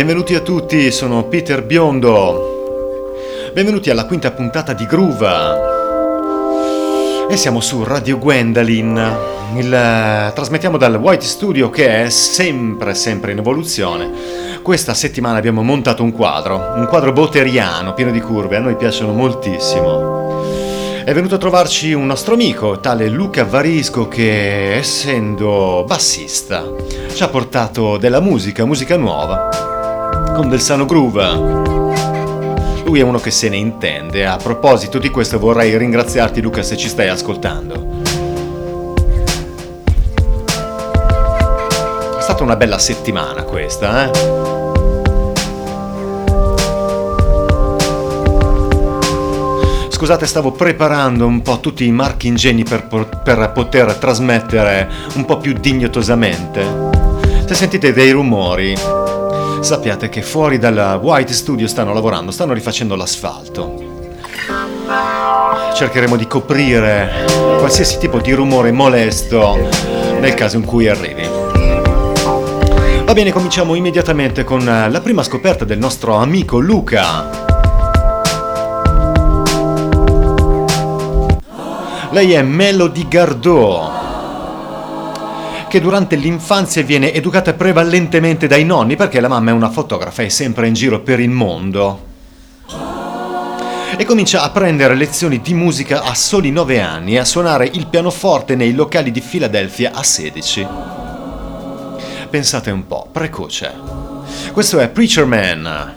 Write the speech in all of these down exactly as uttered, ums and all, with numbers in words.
Benvenuti a tutti, sono Peter Biondo. Benvenuti alla quinta puntata di Gruva. E siamo su Radio Gwendolyn. Il, trasmettiamo dal White Studio, che è sempre sempre in evoluzione. Questa settimana abbiamo montato un quadro, un quadro botteriano, pieno di curve, a noi piacciono moltissimo. È venuto a trovarci un nostro amico, tale Luca Varisco, che essendo bassista ci ha portato della musica, musica nuova, con del sano groove. Lui è uno che se ne intende. A proposito di questo vorrei ringraziarti, Luca, se ci stai ascoltando. È stata una bella settimana questa, eh? Scusate, stavo preparando un po' tutti i marchi ingegni per, per poter trasmettere un po' più dignitosamente. Se sentite dei rumori, sappiate che fuori dalla White Studio stanno lavorando, stanno rifacendo l'asfalto. Cercheremo di coprire qualsiasi tipo di rumore molesto nel caso in cui arrivi. Va bene, cominciamo immediatamente con la prima scoperta del nostro amico Luca. Lei è Melody Gardot, che durante l'infanzia viene educata prevalentemente dai nonni, perché la mamma è una fotografa e è sempre in giro per il mondo, e comincia a prendere lezioni di musica a soli nove anni e a suonare il pianoforte nei locali di Filadelfia a sedici. Pensate un po', precoce. Questo è Preacher Man,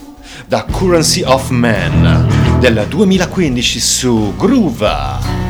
da Currency of Man, del duemilaquindici su Gruva.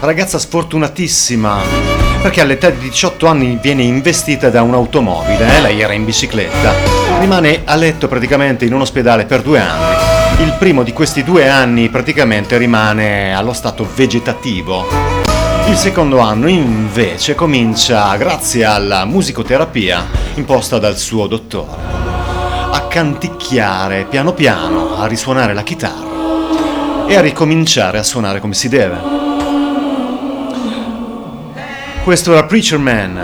Ragazza sfortunatissima, perché all'età di diciotto anni viene investita da un'automobile, eh? Lei era in bicicletta, rimane a letto praticamente in un ospedale per due anni, Il primo di questi due anni praticamente rimane allo stato vegetativo. Il secondo anno invece comincia grazie alla musicoterapia imposta dal suo dottore a canticchiare piano piano, a risuonare la chitarra e a ricominciare a suonare come si deve. Questo era Preacher Man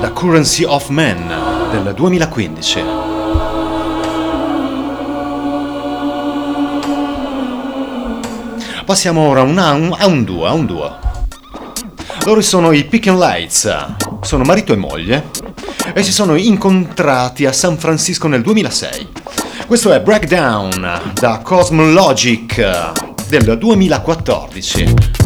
da Currency of Man del duemilaquindici. Passiamo ora una, un, a un duo, a un duo. Loro sono i Pick and Lights, sono marito e moglie e si sono incontrati a San Francisco nel duemilasei. Questo è Breakdown da Cosmologic del duemilaquattordici.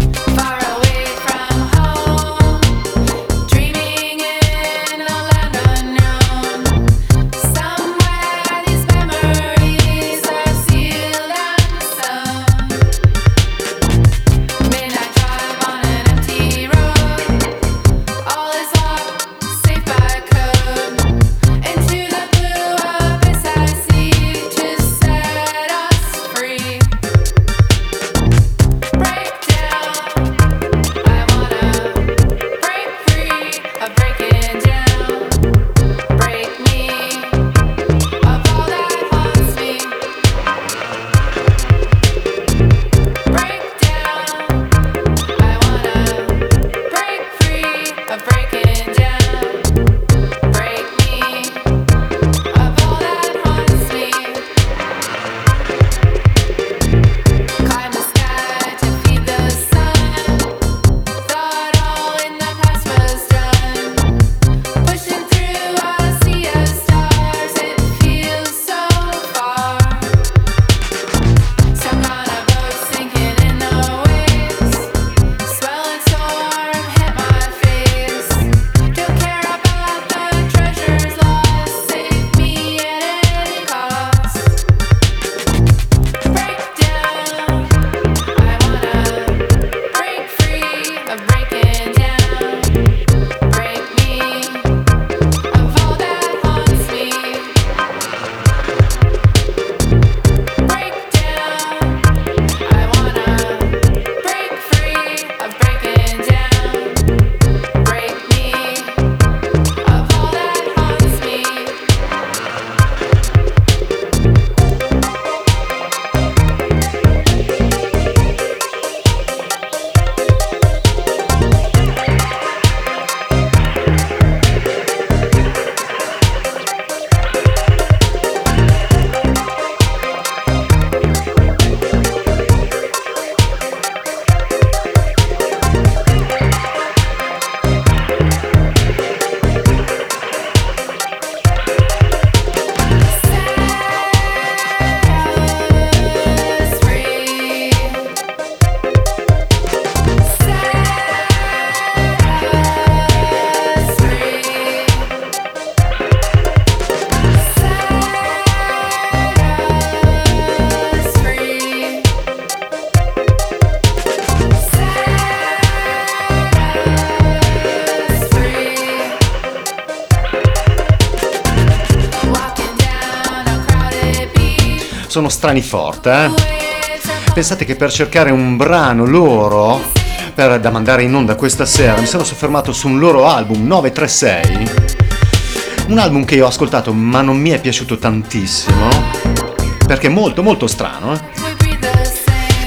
Sono strani forte, eh? Pensate che per cercare un brano loro per, da mandare in onda questa sera mi sono soffermato su un loro album nove tre sei, un album che io ho ascoltato ma non mi è piaciuto tantissimo perché è molto molto strano, eh?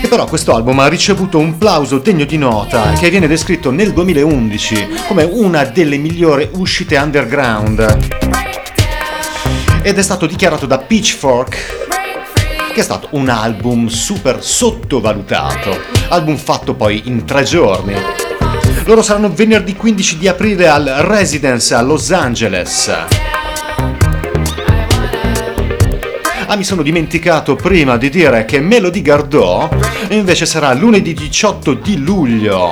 E però questo album ha ricevuto un plauso degno di nota che viene descritto nel duemilaundici come una delle migliori uscite underground ed è stato dichiarato da Pitchfork che è stato un album super sottovalutato, album fatto poi in tre giorni. Loro saranno venerdì quindici di aprile al Residence a Los Angeles. Ah, mi sono dimenticato prima di dire che Melody Gardot invece sarà lunedì diciotto di luglio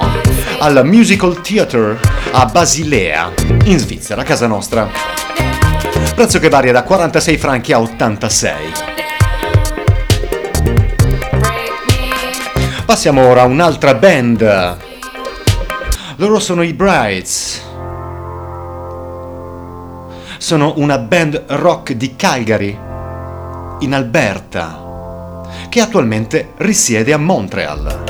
al Musical Theatre a Basilea, in Svizzera, casa nostra. Prezzo che varia da quarantasei franchi a ottantasei. Passiamo ora a un'altra band. Loro sono i Brights. Sono una band rock di Calgary, in Alberta, che attualmente risiede a Montreal.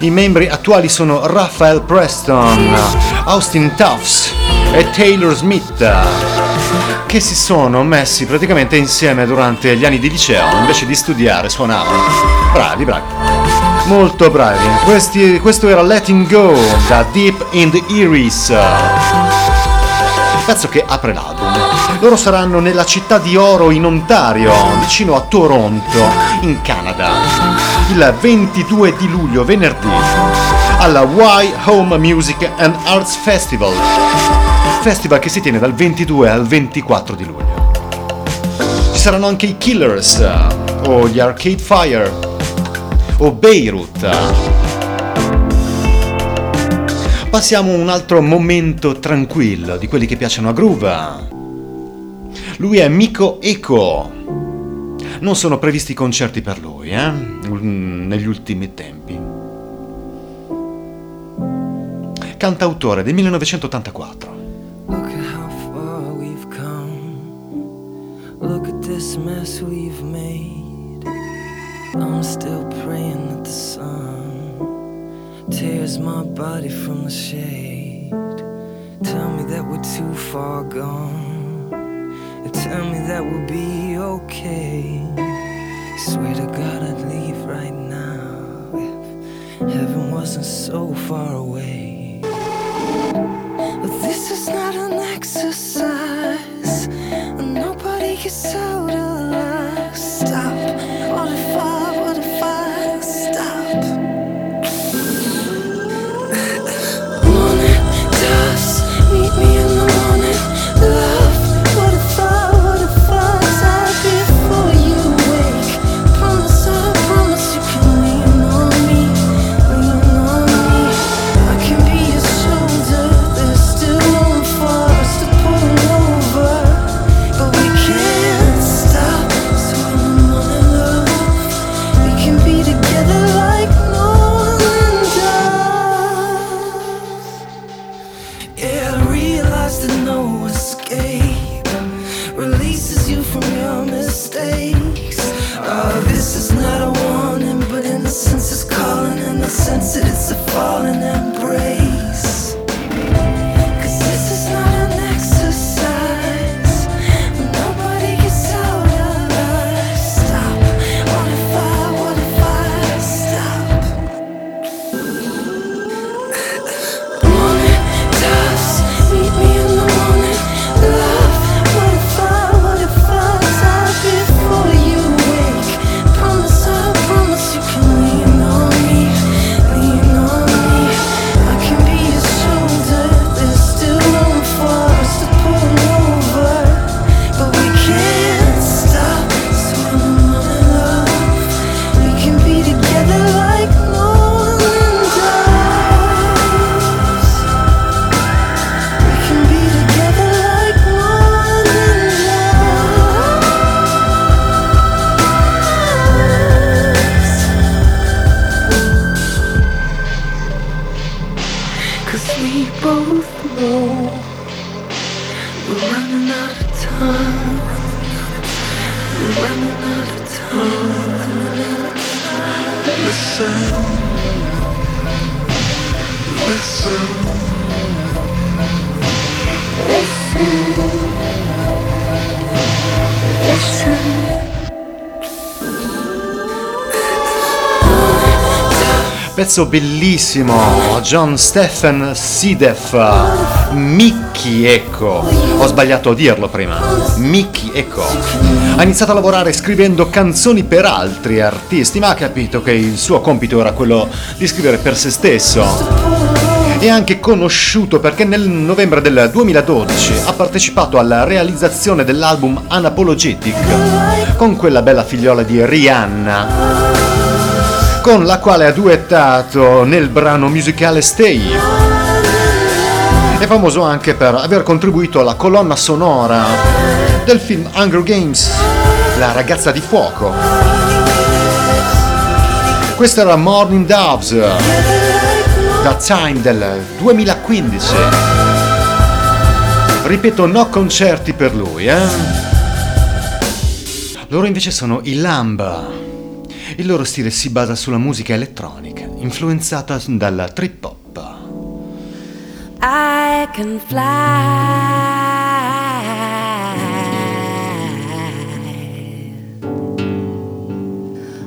I membri attuali sono Raphael Preston, Austin Tufts e Taylor Smith, che si sono messi praticamente insieme durante gli anni di liceo, invece di studiare suonavano. Bravi, bravi, molto bravi. Questi, questo era Letting Go da Deep in the Iris, pezzo che apre l'album. Loro saranno nella città di Oro in Ontario, vicino a Toronto, in Canada, il ventidue di luglio, venerdì, alla Y Home Music and Arts Festival, festival che si tiene dal ventidue al ventiquattro di luglio. Ci saranno anche i Killers, o gli Arcade Fire, o Beirut. Passiamo a un altro momento tranquillo, di quelli che piacciono a Gruva. Lui è Mico Eco. Non sono previsti concerti per lui, eh? Negli ultimi tempi. Cantautore del millenovecentottantaquattro. Look at how far we've come. Look at this mess we've made. I'm still praying that the sun tears my body from the shade. Tell me that we're too far gone. Tell me that we'll be okay. Swear to God I'd leave right now if heaven wasn't so far away. But this is not an exercise, and nobody gets out alive. Stop. What if I, what if I stop? Morning does meet me in the morning. Love, what if I since it's a fallen embrace. Pezzo bellissimo, John Stephen Sideff, Mico Eco. Ho sbagliato a dirlo prima. Mico Eco ha iniziato a lavorare scrivendo canzoni per altri artisti, ma ha capito che il suo compito era quello di scrivere per se stesso. È anche conosciuto perché nel novembre del duemiladodici ha partecipato alla realizzazione dell'album Unapologetic con quella bella figliola di Rihanna, con la quale ha duettato nel brano musicale Stay. È famoso anche per aver contribuito alla colonna sonora del film Hunger Games, La ragazza di fuoco. Questa era Morning Doves, da Time del duemilaquindici. Ripeto, no concerti per lui, eh? Loro invece sono i Lamba. Il loro stile si basa sulla musica elettronica, influenzata dalla trip hop. I can fly,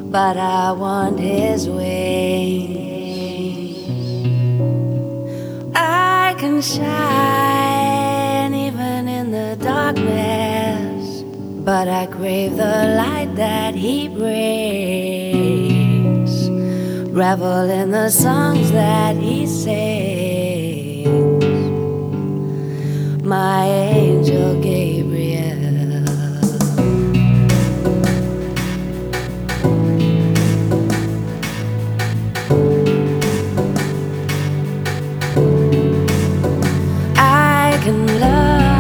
but I want his wings. I can shine even in the darkness, but I crave the light that he brings. Revel in the songs that he sings. My angel Gabriel. I can love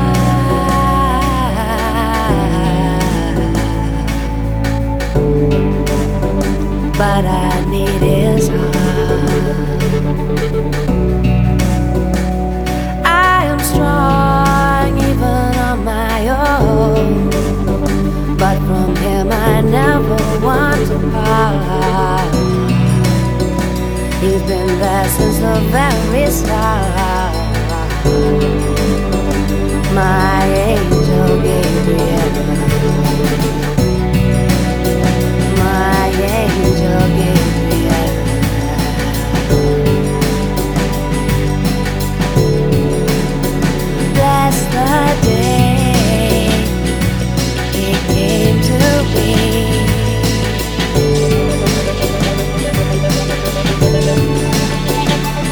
but I need his heart. I am strong even on my own, but from him I never want to part. He's been there since the very start. My angel Gabriel. Angel Gabriel. Bless the day he came to be.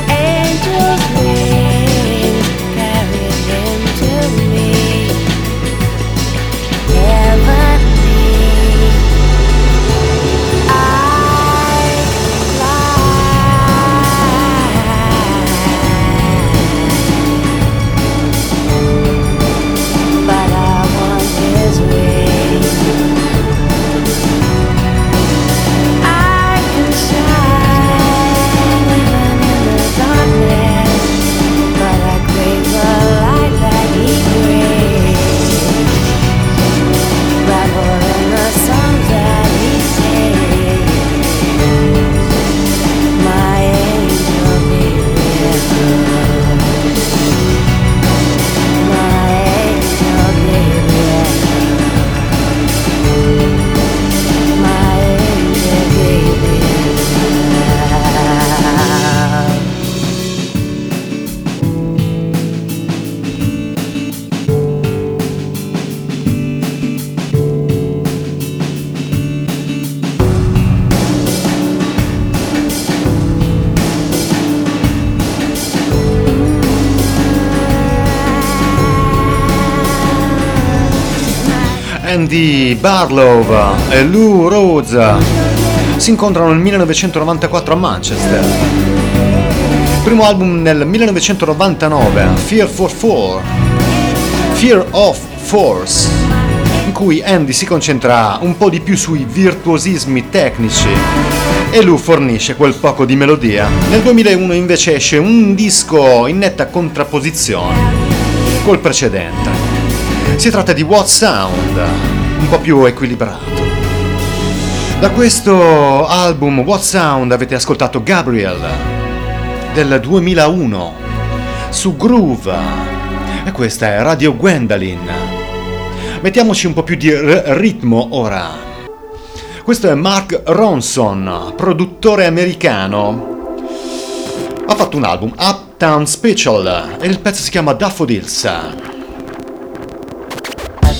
Angel's wings carried him to me. Andy Barlow e Lou Rhodes si incontrano nel millenovecentonovantaquattro a Manchester. Primo album nel millenovecentonovantanove, Fear for Four, Fear of Force, in cui Andy si concentra un po' di più sui virtuosismi tecnici e Lou fornisce quel poco di melodia. Nel duemilauno invece esce un disco in netta contrapposizione col precedente. Si tratta di What Sound, un po' più equilibrato. Da questo album What Sound avete ascoltato Gabriel del duemilauno su Gruva, e questa è Radio Gwendolyn. Mettiamoci un po' più di r- ritmo ora. Questo è Mark Ronson, produttore americano. Ha fatto un album, Uptown Special, e il pezzo si chiama Daffodils.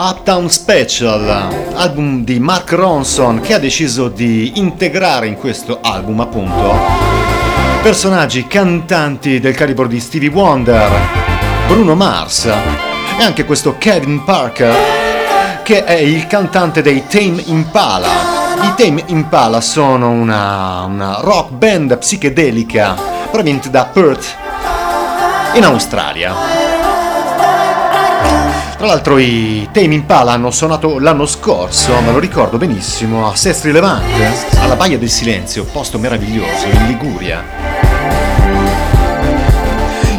Uptown Special, album di Mark Ronson, che ha deciso di integrare in questo album appunto personaggi cantanti del calibro di Stevie Wonder, Bruno Mars e anche questo Kevin Parker, che è il cantante dei Tame Impala. I Tame Impala sono una, una rock band psichedelica proveniente da Perth in Australia. Tra l'altro i Tame Impala hanno suonato l'anno scorso, me lo ricordo benissimo, a Sestri Levante, alla Baia del Silenzio, posto meraviglioso in Liguria.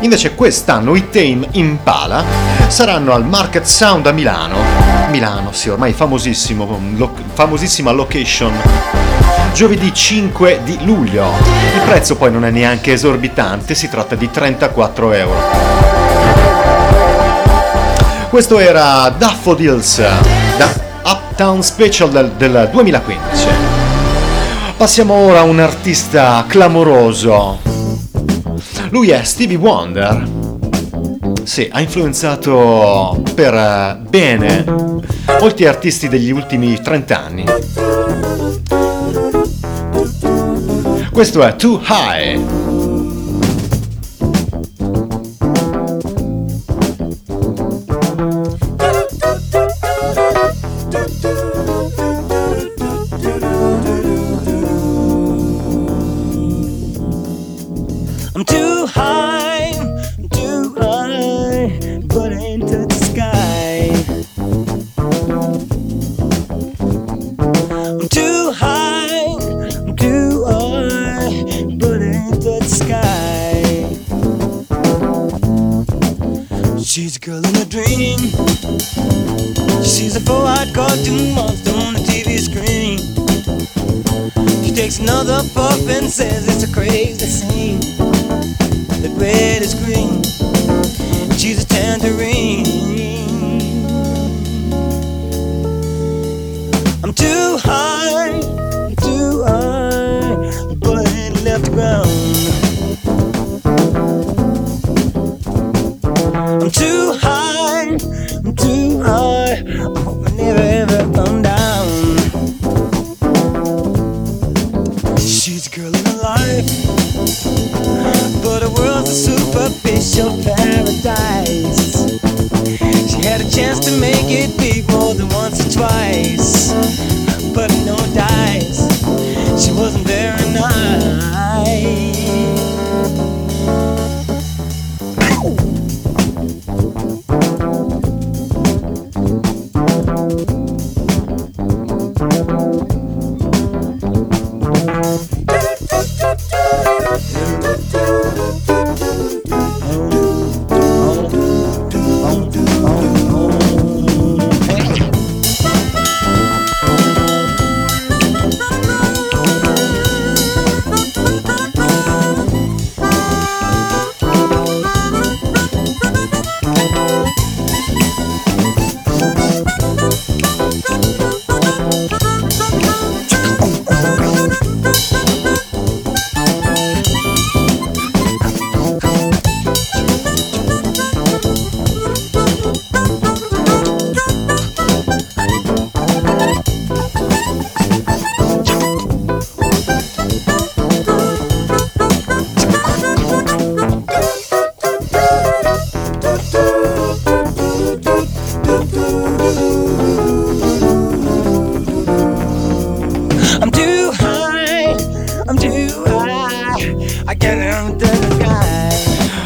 Invece quest'anno i Tame Impala saranno al Market Sound a Milano. Milano, sì, ormai famosissimo, lo, famosissima location. Giovedì cinque di luglio. Il prezzo poi non è neanche esorbitante, si tratta di trentaquattro euro. Questo era Daffodils da Uptown Special del, del duemilaquindici. Passiamo ora a un artista clamoroso. Lui è Stevie Wonder. Sì, ha influenzato per bene molti artisti degli ultimi trent'anni. Questo è Too High.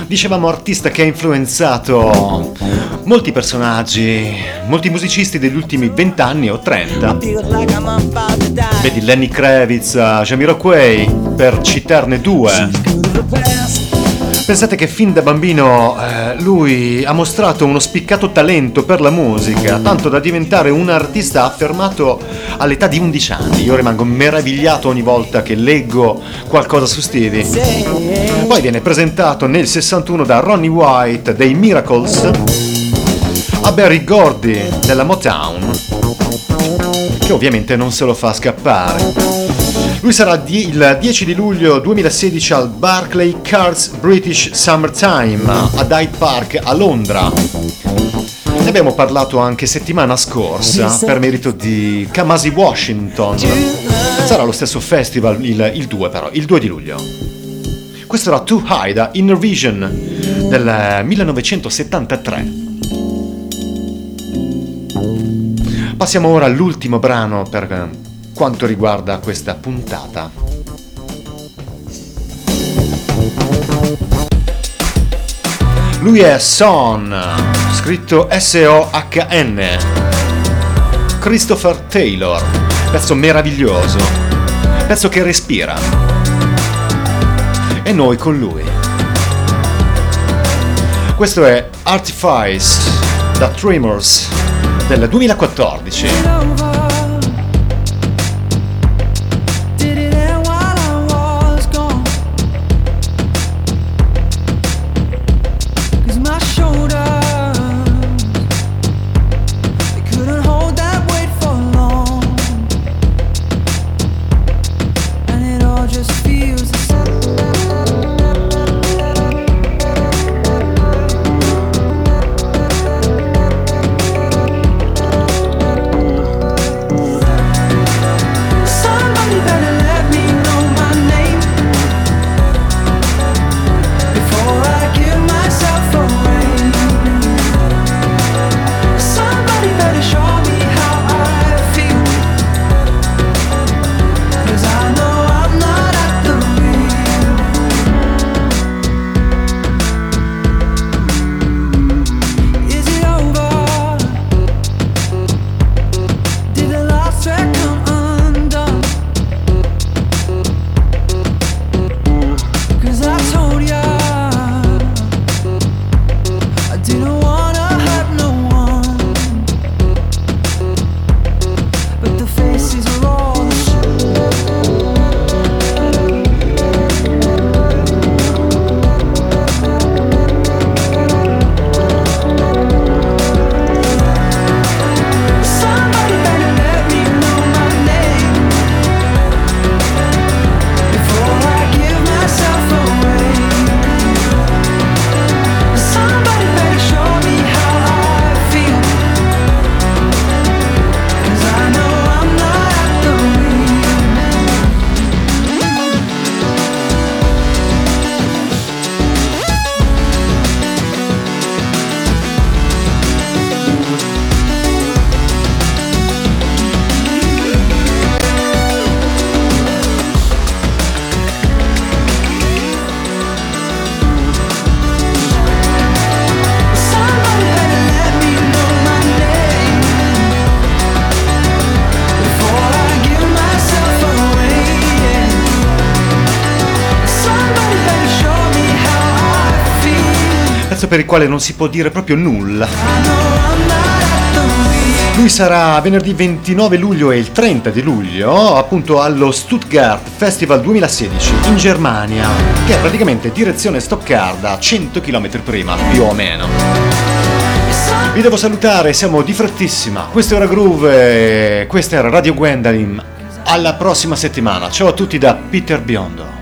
Dicevamo artista che ha influenzato molti personaggi, molti musicisti degli ultimi vent'anni o trenta. Vedi Lenny Kravitz, Jamiroquai, per citarne due. Pensate che fin da bambino eh, lui ha mostrato uno spiccato talento per la musica, tanto da diventare un artista affermato all'età di undici anni. Io rimango meravigliato ogni volta che leggo qualcosa su Stevie. Poi viene presentato nel sessantuno da Ronnie White dei Miracles a Berry Gordy della Motown, che ovviamente non se lo fa scappare. Lui sarà di- il dieci di luglio duemilasedici al Barclay Cards British Summertime ad Hyde Park a Londra. Ne abbiamo parlato anche settimana scorsa per merito di Kamasi Washington. Sarà lo stesso festival il, il due però, il due di luglio. Questo era Too High da Inner Vision del millenovecentosettantatré. Passiamo ora all'ultimo brano per quanto riguarda questa puntata. Lui è Son, scritto S O H N, Christopher Taylor, pezzo meraviglioso, pezzo che respira. E noi con lui. Questo è Artifice da Tremors del duemilaquattordici. per il quale non si può dire proprio nulla. Lui sarà venerdì ventinove luglio e il trenta di luglio appunto allo Stuttgart Festival duemilasedici in Germania, che è praticamente direzione Stoccarda, cento chilometri prima più o meno. Vi devo salutare, siamo di frettissima. Questa era Groove, questa era Radio Gwendolyn. Alla prossima settimana. Ciao a tutti da Peter Biondo.